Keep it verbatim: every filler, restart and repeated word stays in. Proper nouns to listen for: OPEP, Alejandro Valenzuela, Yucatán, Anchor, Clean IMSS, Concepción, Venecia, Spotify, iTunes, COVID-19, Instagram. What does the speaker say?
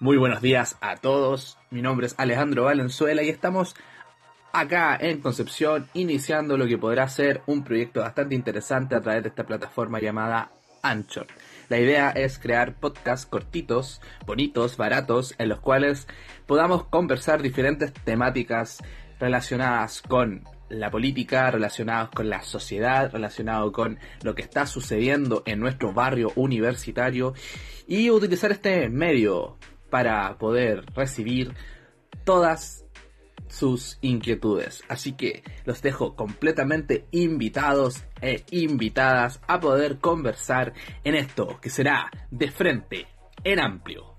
Muy buenos días a todos, mi nombre es Alejandro Valenzuela y estamos acá en Concepción iniciando lo que podrá ser un proyecto bastante interesante a través de esta plataforma llamada Anchor. La idea es crear podcasts cortitos, bonitos, baratos, en los cuales podamos conversar diferentes temáticas relacionadas con la política, relacionados con la sociedad, relacionado con lo que está sucediendo en nuestro barrio universitario y utilizar este medio para poder recibir todas sus inquietudes. Así que los dejo completamente invitados e invitadas a poder conversar en esto que será de frente en amplio.